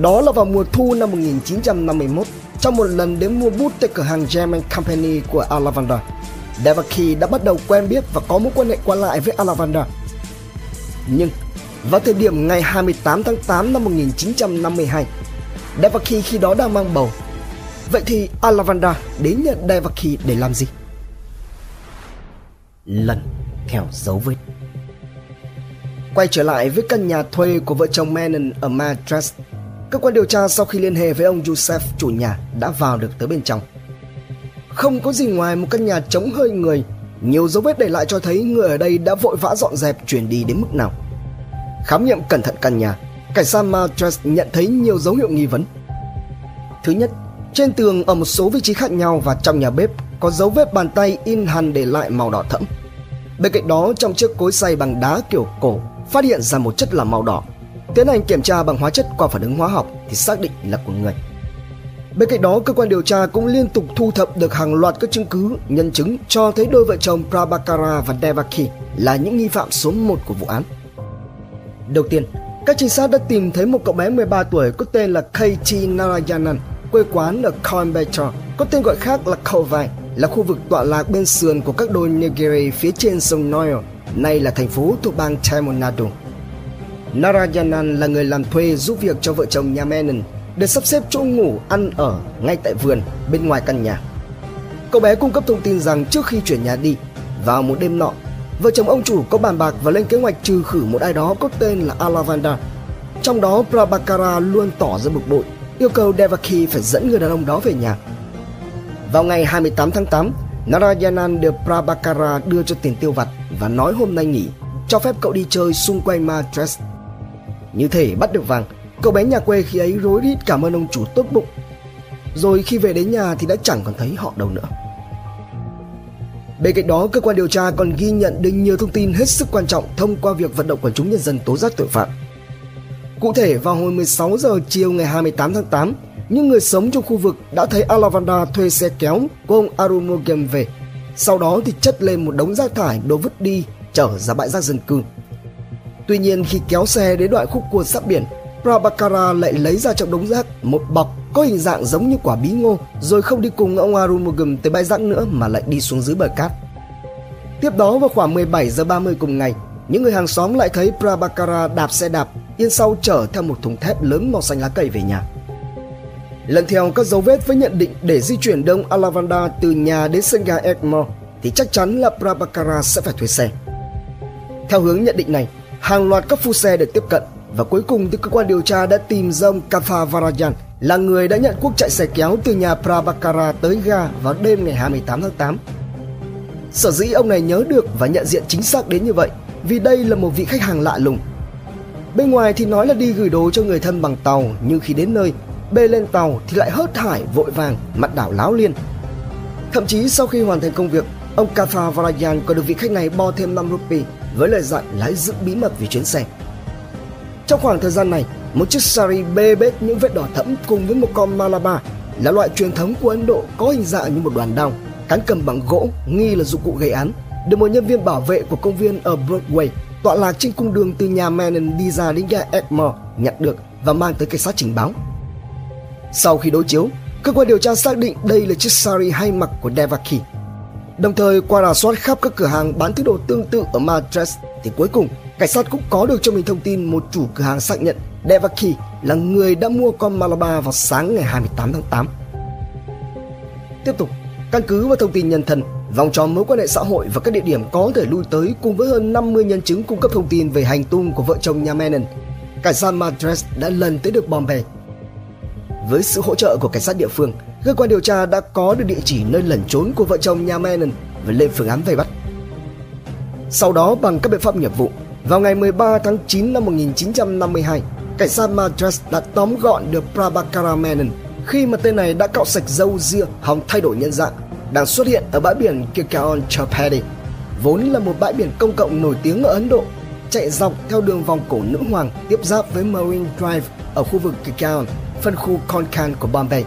Đó là vào mùa thu năm 1951, trong một lần đến mua bút tại cửa hàng German Company của Alavandar, Devaki đã bắt đầu quen biết và có mối quan hệ qua lại với Alavandar. Nhưng vào thời điểm ngày 28 tháng 8 năm 1952, Devaki khi đó đang mang bầu. Vậy thì Alavandar đến nhà Devaki để làm gì? Lần theo dấu vết. Quay trở lại với căn nhà thuê của vợ chồng Menon ở Madras, cơ quan điều tra sau khi liên hệ với ông Joseph, chủ nhà, đã vào được tới bên trong. Không có gì ngoài một căn nhà trống hơi người, nhiều dấu vết để lại cho thấy người ở đây đã vội vã dọn dẹp chuyển đi đến mức nào. Khám nghiệm cẩn thận căn nhà, cảnh sát Madras nhận thấy nhiều dấu hiệu nghi vấn. Thứ nhất, trên tường ở một số vị trí khác nhau và trong nhà bếp có dấu vết bàn tay in hằn để lại màu đỏ thẫm. Bên cạnh đó, trong chiếc cối xay bằng đá kiểu cổ phát hiện ra một chất làm màu đỏ. Tiến hành kiểm tra bằng hóa chất qua phản ứng hóa học thì xác định là của người. Bên cạnh đó, cơ quan điều tra cũng liên tục thu thập được hàng loạt các chứng cứ, nhân chứng cho thấy đôi vợ chồng Prabhakara và Devaki là những nghi phạm số 1 của vụ án. Đầu tiên, các trinh sát đã tìm thấy một cậu bé 13 tuổi có tên là Keiti Narayanan, quê quán ở Coimbatore, có tên gọi khác là Kovai, là khu vực tọa lạc bên sườn của các đồi Nilgiri phía trên sông Nile, nay là thành phố thuộc bang Tamil Nadu. Narayanan là người làm thuê giúp việc cho vợ chồng nhà Menon để sắp xếp chỗ ngủ, ăn ở ngay tại vườn bên ngoài căn nhà. Cậu bé cung cấp thông tin rằng trước khi chuyển nhà đi, vào một đêm nọ, vợ chồng ông chủ có bàn bạc và lên kế hoạch trừ khử một ai đó có tên là Alavandar. Trong đó, Prabhakara luôn tỏ ra bực bội, yêu cầu Devaki phải dẫn người đàn ông đó về nhà. Vào ngày 28 tháng 8, Narayanan được Prabhakara đưa cho tiền tiêu vặt và nói hôm nay nghỉ, cho phép cậu đi chơi xung quanh Madras. Như thể bắt được vàng, cậu bé nhà quê khi ấy rối rít cảm ơn ông chủ tốt bụng. Rồi khi về đến nhà thì đã chẳng còn thấy họ đâu nữa. Bên cạnh đó, cơ quan điều tra còn ghi nhận được nhiều thông tin hết sức quan trọng thông qua việc vận động quần chúng nhân dân tố giác tội phạm. Cụ thể, vào hồi 16 giờ chiều ngày 28 tháng 8, những người sống trong khu vực đã thấy Alavandar thuê xe kéo của ông Arumogem về. Sau đó thì chất lên một đống rác thải đồ vứt đi trở ra bãi rác dân cư. Tuy nhiên, khi kéo xe đến đoạn khúc cua giáp biển, Prabhakara lại lấy ra trong đống rác một bọc có hình dạng giống như quả bí ngô, rồi không đi cùng ông Arumugam tới bãi rác nữa mà lại đi xuống dưới bờ cát. Tiếp đó, vào khoảng 17 giờ 30 cùng ngày, những người hàng xóm lại thấy Prabhakara đạp xe đạp, yên sau chở theo một thùng thép lớn màu xanh lá cây về nhà. Lần theo các dấu vết với nhận định để di chuyển đông Alavandar từ nhà đến sân ga Egmore thì chắc chắn là Prabhakara sẽ phải thuê xe. Theo hướng nhận định này, hàng loạt các phu xe được tiếp cận và cuối cùng thì cơ quan điều tra đã tìm ra ông Kafavarajan, là người đã nhận cuốc chạy xe kéo từ nhà Prabhakara tới ga vào đêm ngày 28 tháng 8. Sở dĩ ông này nhớ được và nhận diện chính xác đến như vậy vì đây là một vị khách hàng lạ lùng. Bên ngoài thì nói là đi gửi đồ cho người thân bằng tàu, nhưng khi đến nơi, bê lên tàu thì lại hớt hải vội vàng, mặt đảo láo liên. Thậm chí sau khi hoàn thành công việc, ông Kafavarajan còn được vị khách này bo thêm 5 rupee với lời dặn là hãy giữ bí mật về chuyến xe. Trong khoảng thời gian này, một chiếc sari bê bết những vết đỏ thẫm cùng với một con Malabar là loại truyền thống của Ấn Độ có hình dạng như một đoàn đao, cán cầm bằng gỗ, nghi là dụng cụ gây án, được một nhân viên bảo vệ của công viên ở Broadway, tọa lạc trên cung đường từ nhà Menon đi ra đến ga Egmore, nhặt được và mang tới cảnh sát trình báo. Sau khi đối chiếu, cơ quan điều tra xác định đây là chiếc sari hay mặc của Devaki. Đồng thời qua rà soát khắp các cửa hàng bán thứ đồ tương tự ở Madras thì cuối cùng cảnh sát cũng có được cho mình thông tin một chủ cửa hàng xác nhận Devaki là người đã mua con Malabar vào sáng ngày 28 tháng 8. Tiếp tục, căn cứ vào thông tin nhân thân, vòng tròn mối quan hệ xã hội và các địa điểm có thể lui tới cùng với hơn 50 nhân chứng cung cấp thông tin về hành tung của vợ chồng nhà Menon, cảnh sát Madras đã lần tới được Bombay. Với sự hỗ trợ của cảnh sát địa phương, cơ quan điều tra đã có được địa chỉ nơi lẩn trốn của vợ chồng nhà Menon và lên phương án vây bắt. Sau đó bằng các biện pháp nghiệp vụ, vào ngày 13 tháng 9 năm 1952, cảnh sát Madras đã tóm gọn được Prabhakar Menon khi mà tên này đã cạo sạch râu ria hòng thay đổi nhân dạng, đang xuất hiện ở bãi biển Kekaon Chowpatty, vốn là một bãi biển công cộng nổi tiếng ở Ấn Độ, chạy dọc theo đường vòng cổ Nữ Hoàng tiếp giáp với Marine Drive ở khu vực Kekaon, phân khu Konkan của Bombay.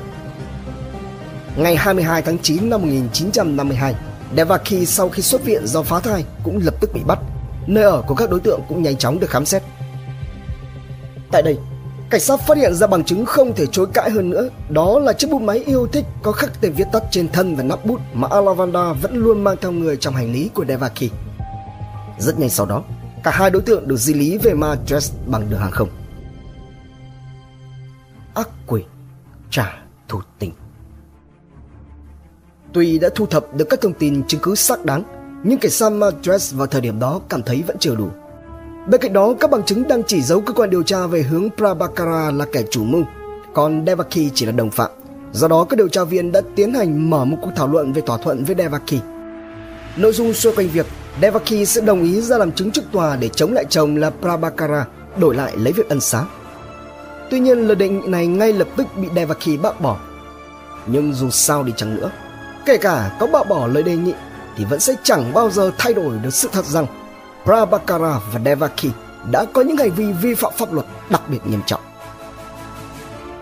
Ngày 22 tháng 9 năm 1952, Devaki sau khi xuất viện do phá thai cũng lập tức bị bắt, nơi ở của các đối tượng cũng nhanh chóng được khám xét. Tại đây, cảnh sát phát hiện ra bằng chứng không thể chối cãi hơn nữa, đó là chiếc bút máy yêu thích có khắc tên viết tắt trên thân và nắp bút mà Alavandar vẫn luôn mang theo người trong hành lý của Devaki. Rất nhanh sau đó, cả hai đối tượng được di lý về Madras bằng đường hàng không. Ác quỷ trả thù tình. Tuy đã thu thập được các thông tin chứng cứ xác đáng, nhưng cảnh sát Madras vào thời điểm đó cảm thấy vẫn chưa đủ. Bên cạnh đó, các bằng chứng đang chỉ dấu cơ quan điều tra về hướng Prabhakara là kẻ chủ mưu, còn Devaki chỉ là đồng phạm. Do đó, các điều tra viên đã tiến hành mở một cuộc thảo luận về thỏa thuận với Devaki. Nội dung xoay quanh việc Devaki sẽ đồng ý ra làm chứng trước tòa để chống lại chồng là Prabhakara, đổi lại lấy việc ân xá. Tuy nhiên, lời đề nghị này ngay lập tức bị Devaki bác bỏ. Nhưng dù sao đi chăng nữa, kể cả có bác bỏ lời đề nghị thì vẫn sẽ chẳng bao giờ thay đổi được sự thật rằng Prabhakara và Devaki đã có những hành vi vi phạm pháp luật đặc biệt nghiêm trọng.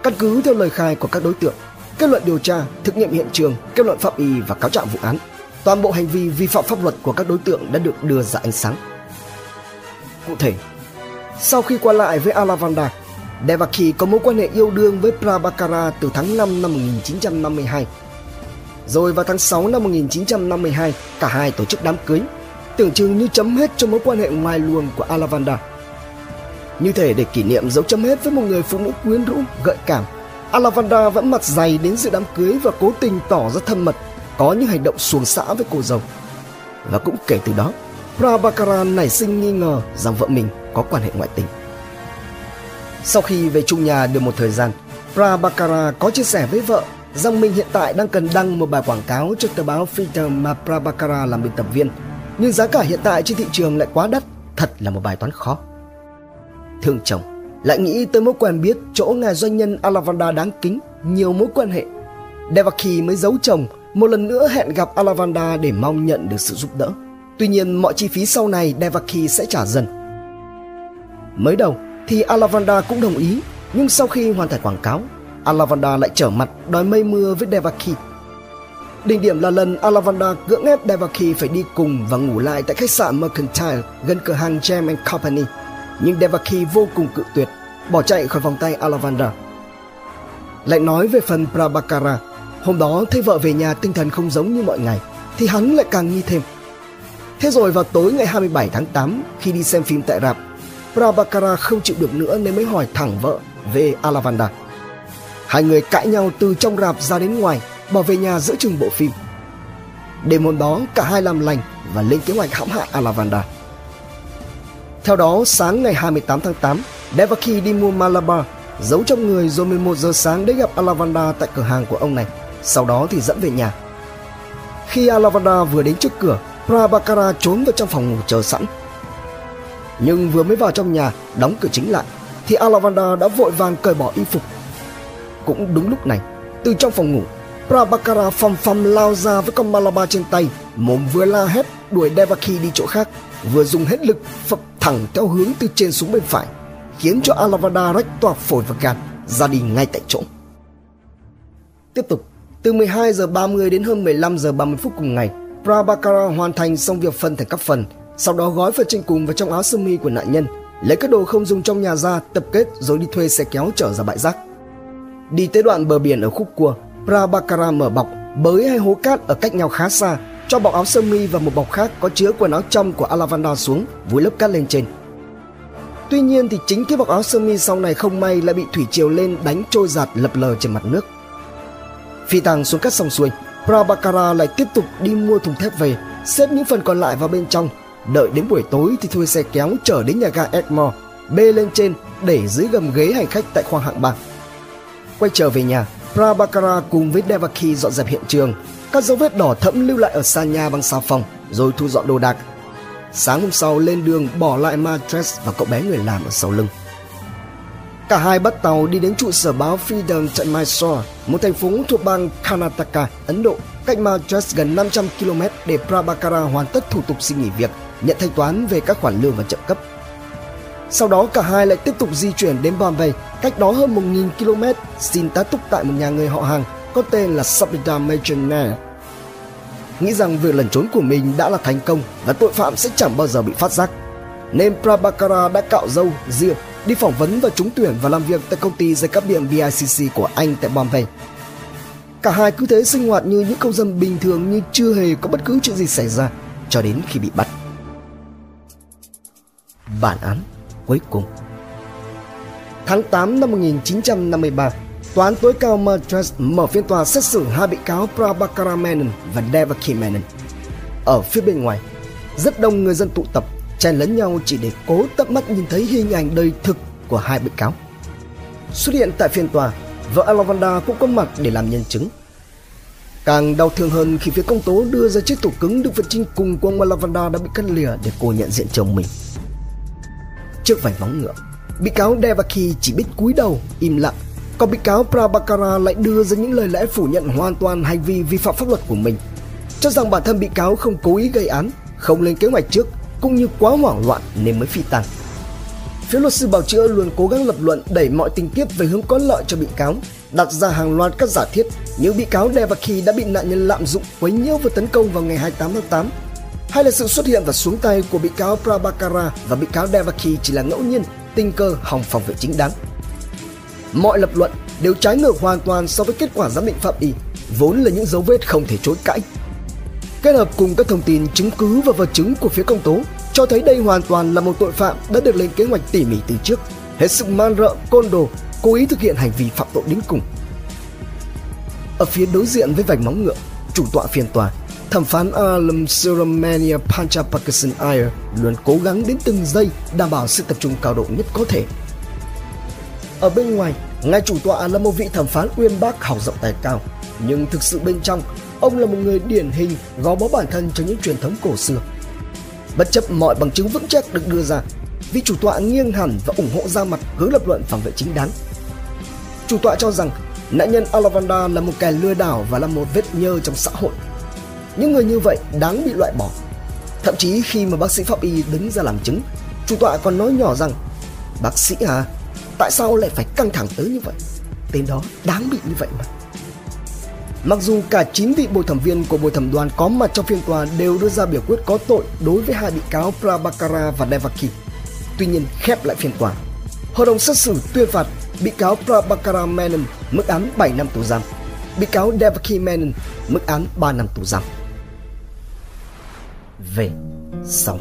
Căn cứ theo lời khai của các đối tượng, kết luận điều tra, thực nghiệm hiện trường, kết luận pháp y và cáo trạng vụ án, toàn bộ hành vi vi phạm pháp luật của các đối tượng đã được đưa ra ánh sáng. Cụ thể, sau khi qua lại với Alavandar, Devaki có mối quan hệ yêu đương với Prabhakara từ tháng 5 năm 1952. Rồi vào tháng 6 năm 1952, cả hai tổ chức đám cưới, tưởng chừng như chấm hết cho mối quan hệ ngoài luồng của Alavandar. Như thể để kỷ niệm dấu chấm hết với một người phụ nữ quyến rũ, gợi cảm, Alavandar vẫn mặt dày đến dự đám cưới và cố tình tỏ ra thân mật, có những hành động xuồng xã với cô dâu. Và cũng kể từ đó, Prabhakara nảy sinh nghi ngờ rằng vợ mình có quan hệ ngoại tình. Sau khi về chung nhà được một thời gian, Prabhakara có chia sẻ với vợ rằng mình hiện tại đang cần đăng một bài quảng cáo cho tờ báo Freedom mà Prabhakara làm biên tập viên, nhưng giá cả hiện tại trên thị trường lại quá đắt, thật là một bài toán khó. Thương chồng lại nghĩ tới mối quen biết chỗ ngài doanh nhân Alavandar đáng kính, nhiều mối quan hệ. Devaki mới giấu chồng, một lần nữa hẹn gặp Alavandar để mong nhận được sự giúp đỡ. Tuy nhiên mọi chi phí sau này Devaki sẽ trả dần. Mới đầu thì Alavandar cũng đồng ý, nhưng sau khi hoàn thành quảng cáo, Alavandar lại trở mặt đòi mây mưa với Devaki. Đỉnh điểm là lần Alavandar cưỡng ép Devaki phải đi cùng và ngủ lại tại khách sạn Mercantile gần cửa hàng Gem & Company, nhưng Devaki vô cùng cự tuyệt, bỏ chạy khỏi vòng tay Alavandar. Lại nói về phần Prabhakara, hôm đó thấy vợ về nhà tinh thần không giống như mọi ngày thì hắn lại càng nghi thêm. Thế rồi vào tối ngày 27 tháng 8 khi đi xem phim tại rạp, Prabhakara không chịu được nữa nên mới hỏi thẳng vợ về Alavandar. Hai người cãi nhau từ trong rạp ra đến ngoài, bỏ về nhà giữa chừng bộ phim. Đêm hôm đó cả hai làm lành và lên kế hoạch hãm hại Alavandar. Theo đó, sáng ngày 28 tháng 8, Devaki đi mua Malabar, giấu trong người rồi 11 giờ sáng đến gặp Alavandar tại cửa hàng của ông này, sau đó thì dẫn về nhà. Khi Alavandar vừa đến trước cửa, Prabhakara trốn vào trong phòng ngủ chờ sẵn. Nhưng vừa mới vào trong nhà, đóng cửa chính lại, thì Alavandar đã vội vàng cởi bỏ y phục. Cũng đúng lúc này, từ trong phòng ngủ, Prabhakara phầm phầm lao ra với con Malabar trên tay, mồm vừa la hét đuổi Devaki đi chỗ khác, vừa dùng hết lực phập thẳng theo hướng từ trên xuống bên phải, khiến cho Alavandar rách toạc phổi và gan, ra đi ngay tại chỗ. Tiếp tục, từ 12:30 đến hơn 15:30 cùng ngày, Prabhakara hoàn thành xong việc phân thành các phần, sau đó gói phần trên cùng vào trong áo sơ mi của nạn nhân, lấy các đồ không dùng trong nhà ra tập kết rồi đi thuê xe kéo trở ra bãi rác. Đi tới đoạn bờ biển ở khúc cua, Prabhakara mở bọc, bới hai hố cát ở cách nhau khá xa, cho bọc áo sơ mi và một bọc khác có chứa quần áo trong của Alavandar xuống, vùi lớp cát lên trên. Tuy nhiên thì chính cái bọc áo sơ mi sau này không may lại bị thủy triều lên đánh trôi giạt lập lờ trên mặt nước. Phi tàng xuống cát xong xuôi, Prabhakara lại tiếp tục đi mua thùng thép về, xếp những phần còn lại vào bên trong, đợi đến buổi tối thì thuê xe kéo chở đến nhà ga Edmore, bê lên trên để dưới gầm ghế hành khách tại khoang hạng 3. Quay trở về nhà, Prabhakara cùng với Devaki dọn dẹp hiện trường, các dấu vết đỏ thẫm lưu lại ở sàn nhà bằng xà phòng, rồi thu dọn đồ đạc. Sáng hôm sau lên đường bỏ lại Madras và cậu bé người làm ở sau lưng. Cả hai bắt tàu đi đến trụ sở báo Freedom tại Mysore, một thành phố thuộc bang Karnataka, Ấn Độ, cách Madras gần 500 km để Prabhakara hoàn tất thủ tục xin nghỉ việc, nhận thanh toán về các khoản lương và trợ cấp. Sau đó cả hai lại tiếp tục di chuyển đến Bombay, cách đó hơn 1.000 km, xin tá túc tại một nhà người họ hàng có tên là Sabita Majumdar. Nghĩ rằng việc lẩn trốn của mình đã là thành công và tội phạm sẽ chẳng bao giờ bị phát giác, nên Prabhakara đã cạo râu, ria, đi phỏng vấn và trúng tuyển vào làm việc tại công ty dây cáp điện BICC của Anh tại Bombay. Cả hai cứ thế sinh hoạt như những công dân bình thường, như chưa hề có bất cứ chuyện gì xảy ra, cho đến khi bị bắt. Bản án cuối cùng. Tháng 8 năm 1953, Tòa án tối cao Madras mở phiên tòa xét xử hai bị cáo Prabhakar Menon và Devaki Menon. Ở phía bên ngoài, rất đông người dân tụ tập, chen lấn nhau chỉ để cố tận mắt nhìn thấy hình ảnh đời thực của hai bị cáo. Xuất hiện tại phiên tòa, vợ Alavandar cũng có mặt để làm nhân chứng. Càng đau thương hơn khi phía công tố đưa ra chiếc tủ cứng được vật chứng cùng của ông Alavandar đã bị cắt lìa để cô nhận diện chồng mình. Trước vành móng ngựa, bị cáo Devaki chỉ biết cúi đầu im lặng, còn bị cáo Prabhakara lại đưa ra những lời lẽ phủ nhận hoàn toàn hành vi vi phạm pháp luật của mình, cho rằng bản thân bị cáo không cố ý gây án, không lên kế hoạch trước, cũng như quá hoảng loạn nên mới phi tang. Phía luật sư bào chữa luôn cố gắng lập luận đẩy mọi tình tiết về hướng có lợi cho bị cáo, đặt ra hàng loạt các giả thiết như bị cáo Devaki đã bị nạn nhân lạm dụng, quấy nhiễu và tấn công vào ngày 28 tháng 8. Hay là sự xuất hiện và xuống tay của bị cáo Prabhakara và bị cáo Devaki chỉ là ngẫu nhiên, tình cờ hòng phòng vệ chính đáng. Mọi lập luận đều trái ngược hoàn toàn so với kết quả giám định pháp y, vốn là những dấu vết không thể chối cãi. Kết hợp cùng các thông tin chứng cứ và vật chứng của phía công tố cho thấy đây hoàn toàn là một tội phạm đã được lên kế hoạch tỉ mỉ từ trước, hết sức man rợ, côn đồ, cố ý thực hiện hành vi phạm tội đến cùng. Ở phía đối diện với vành móng ngựa, chủ tọa phiên tòa, thẩm phán Alam Suromania Pancha Pakasin Ayer luôn cố gắng đến từng giây đảm bảo sự tập trung cao độ nhất có thể. Ở bên ngoài, ngài chủ tọa là một vị thẩm phán uyên bác, học rộng tài cao, nhưng thực sự bên trong, ông là một người điển hình gò bó bản thân cho những truyền thống cổ xưa. Bất chấp mọi bằng chứng vững chắc được đưa ra, vị chủ tọa nghiêng hẳn và ủng hộ ra mặt hướng lập luận phòng vệ chính đáng. Chủ tọa cho rằng nạn nhân Alavandar là một kẻ lừa đảo và là một vết nhơ trong xã hội. Những người như vậy đáng bị loại bỏ. Thậm chí khi mà bác sĩ pháp y đứng ra làm chứng, chủ tọa còn nói nhỏ rằng: "Bác sĩ à, tại sao lại phải căng thẳng tới như vậy? Tên đó đáng bị như vậy mà." Mặc dù cả 9 vị bồi thẩm viên của bồi thẩm đoàn có mặt trong phiên tòa đều đưa ra biểu quyết có tội đối với hai bị cáo Prabhakara và Devaki. Tuy nhiên, khép lại phiên tòa, hội đồng xét xử tuyên phạt bị cáo Prabhakara Menon mức án 7 năm tù giam, bị cáo Devaki Menon mức án 3 năm tù giam. Về sau,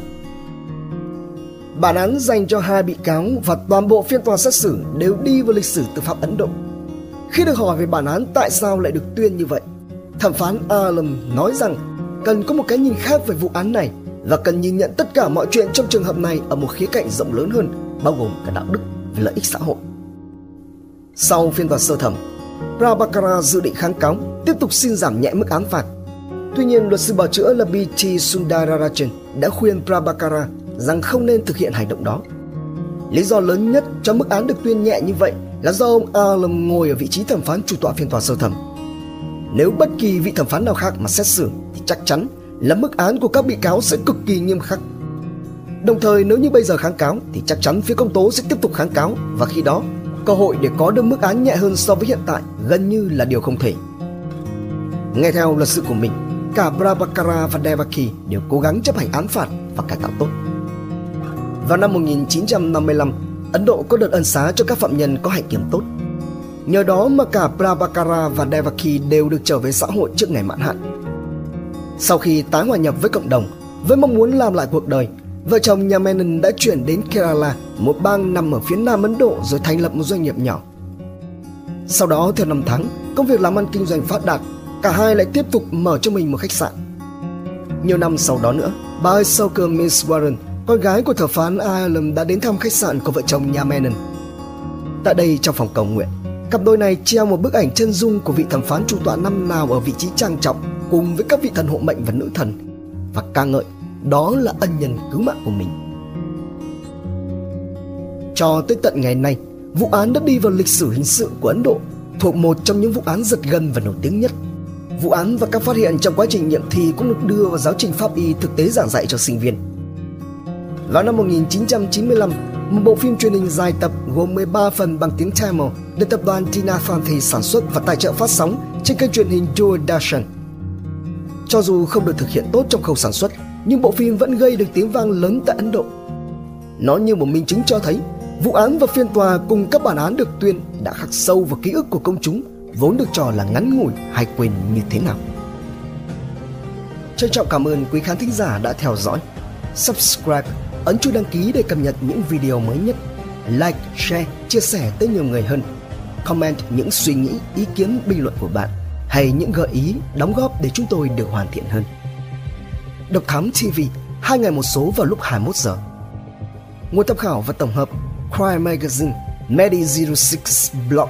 bản án dành cho hai bị cáo và toàn bộ phiên tòa xét xử đều đi vào lịch sử tư pháp Ấn Độ. Khi được hỏi về bản án tại sao lại được tuyên như vậy, thẩm phán Alam nói rằng cần có một cái nhìn khác về vụ án này và cần nhìn nhận tất cả mọi chuyện trong trường hợp này ở một khía cạnh rộng lớn hơn, bao gồm cả đạo đức và lợi ích xã hội. Sau phiên tòa sơ thẩm, Prabhakara dự định kháng cáo, tiếp tục xin giảm nhẹ mức án phạt. Tuy nhiên, luật sư bào chữa là Biti Sundararajan đã khuyên Prabhakara rằng không nên thực hiện hành động đó. Lý do lớn nhất cho mức án được tuyên nhẹ như vậy là do ông Alam ngồi ở vị trí thẩm phán chủ tọa phiên tòa sơ thẩm. Nếu bất kỳ vị thẩm phán nào khác mà xét xử thì chắc chắn là mức án của các bị cáo sẽ cực kỳ nghiêm khắc. Đồng thời, nếu như bây giờ kháng cáo thì chắc chắn phía công tố sẽ tiếp tục kháng cáo, và khi đó cơ hội để có được mức án nhẹ hơn so với hiện tại gần như là điều không thể. Nghe theo luật sư của mình, cả Prabhakara và Devaki đều cố gắng chấp hành án phạt và cải tạo tốt. Vào năm 1955, Ấn Độ có đợt ân xá cho các phạm nhân có hạnh kiểm tốt. Nhờ đó mà cả Prabhakara và Devaki đều được trở về xã hội trước ngày mãn hạn. Sau khi tái hòa nhập với cộng đồng, với mong muốn làm lại cuộc đời, vợ chồng nhà Menon đã chuyển đến Kerala, một bang nằm ở phía nam Ấn Độ, rồi thành lập một doanh nghiệp nhỏ. Sau đó theo năm tháng, công việc làm ăn kinh doanh phát đạt, cả hai lại tiếp tục mở cho mình một khách sạn. Nhiều năm sau đó nữa, bà Asoka Miss Warren, con gái của thẩm phán Ireland, đã đến thăm khách sạn của vợ chồng nhà Menon. Tại đây, trong phòng cầu nguyện, cặp đôi này treo một bức ảnh chân dung của vị thẩm phán chủ tọa năm nào ở vị trí trang trọng cùng với các vị thần hộ mệnh và nữ thần, và ca ngợi đó là ân nhân cứu mạng của mình. Cho tới tận ngày nay, vụ án đã đi vào lịch sử hình sự của Ấn Độ, thuộc một trong những vụ án giật gân và nổi tiếng nhất. Vụ án và các phát hiện trong quá trình nghiệm thi cũng được đưa vào giáo trình pháp y thực tế giảng dạy cho sinh viên. Vào năm 1995, một bộ phim truyền hình dài tập gồm 13 phần bằng tiếng Tamil được tập đoàn Tina Phanthi sản xuất và tài trợ phát sóng trên kênh truyền hình Joe Dachan. Cho dù không được thực hiện tốt trong khâu sản xuất, nhưng bộ phim vẫn gây được tiếng vang lớn tại Ấn Độ. Nó như một minh chứng cho thấy vụ án và phiên tòa cùng các bản án được tuyên đã khắc sâu vào ký ức của công chúng, vốn được cho là ngắn ngủi hay quên như thế nào. Trân trọng cảm ơn quý khán thính giả đã theo dõi. Subscribe, ấn chuông đăng ký để cập nhật những video mới nhất. Like, share, chia sẻ tới nhiều người hơn. Comment những suy nghĩ, ý kiến, bình luận của bạn hay những gợi ý, đóng góp để chúng tôi được hoàn thiện hơn. Độc Thám TV, 2 ngày một số vào lúc 21 giờ. Nguồn tham khảo và tổng hợp: Crime Magazine, Medi06 Blog,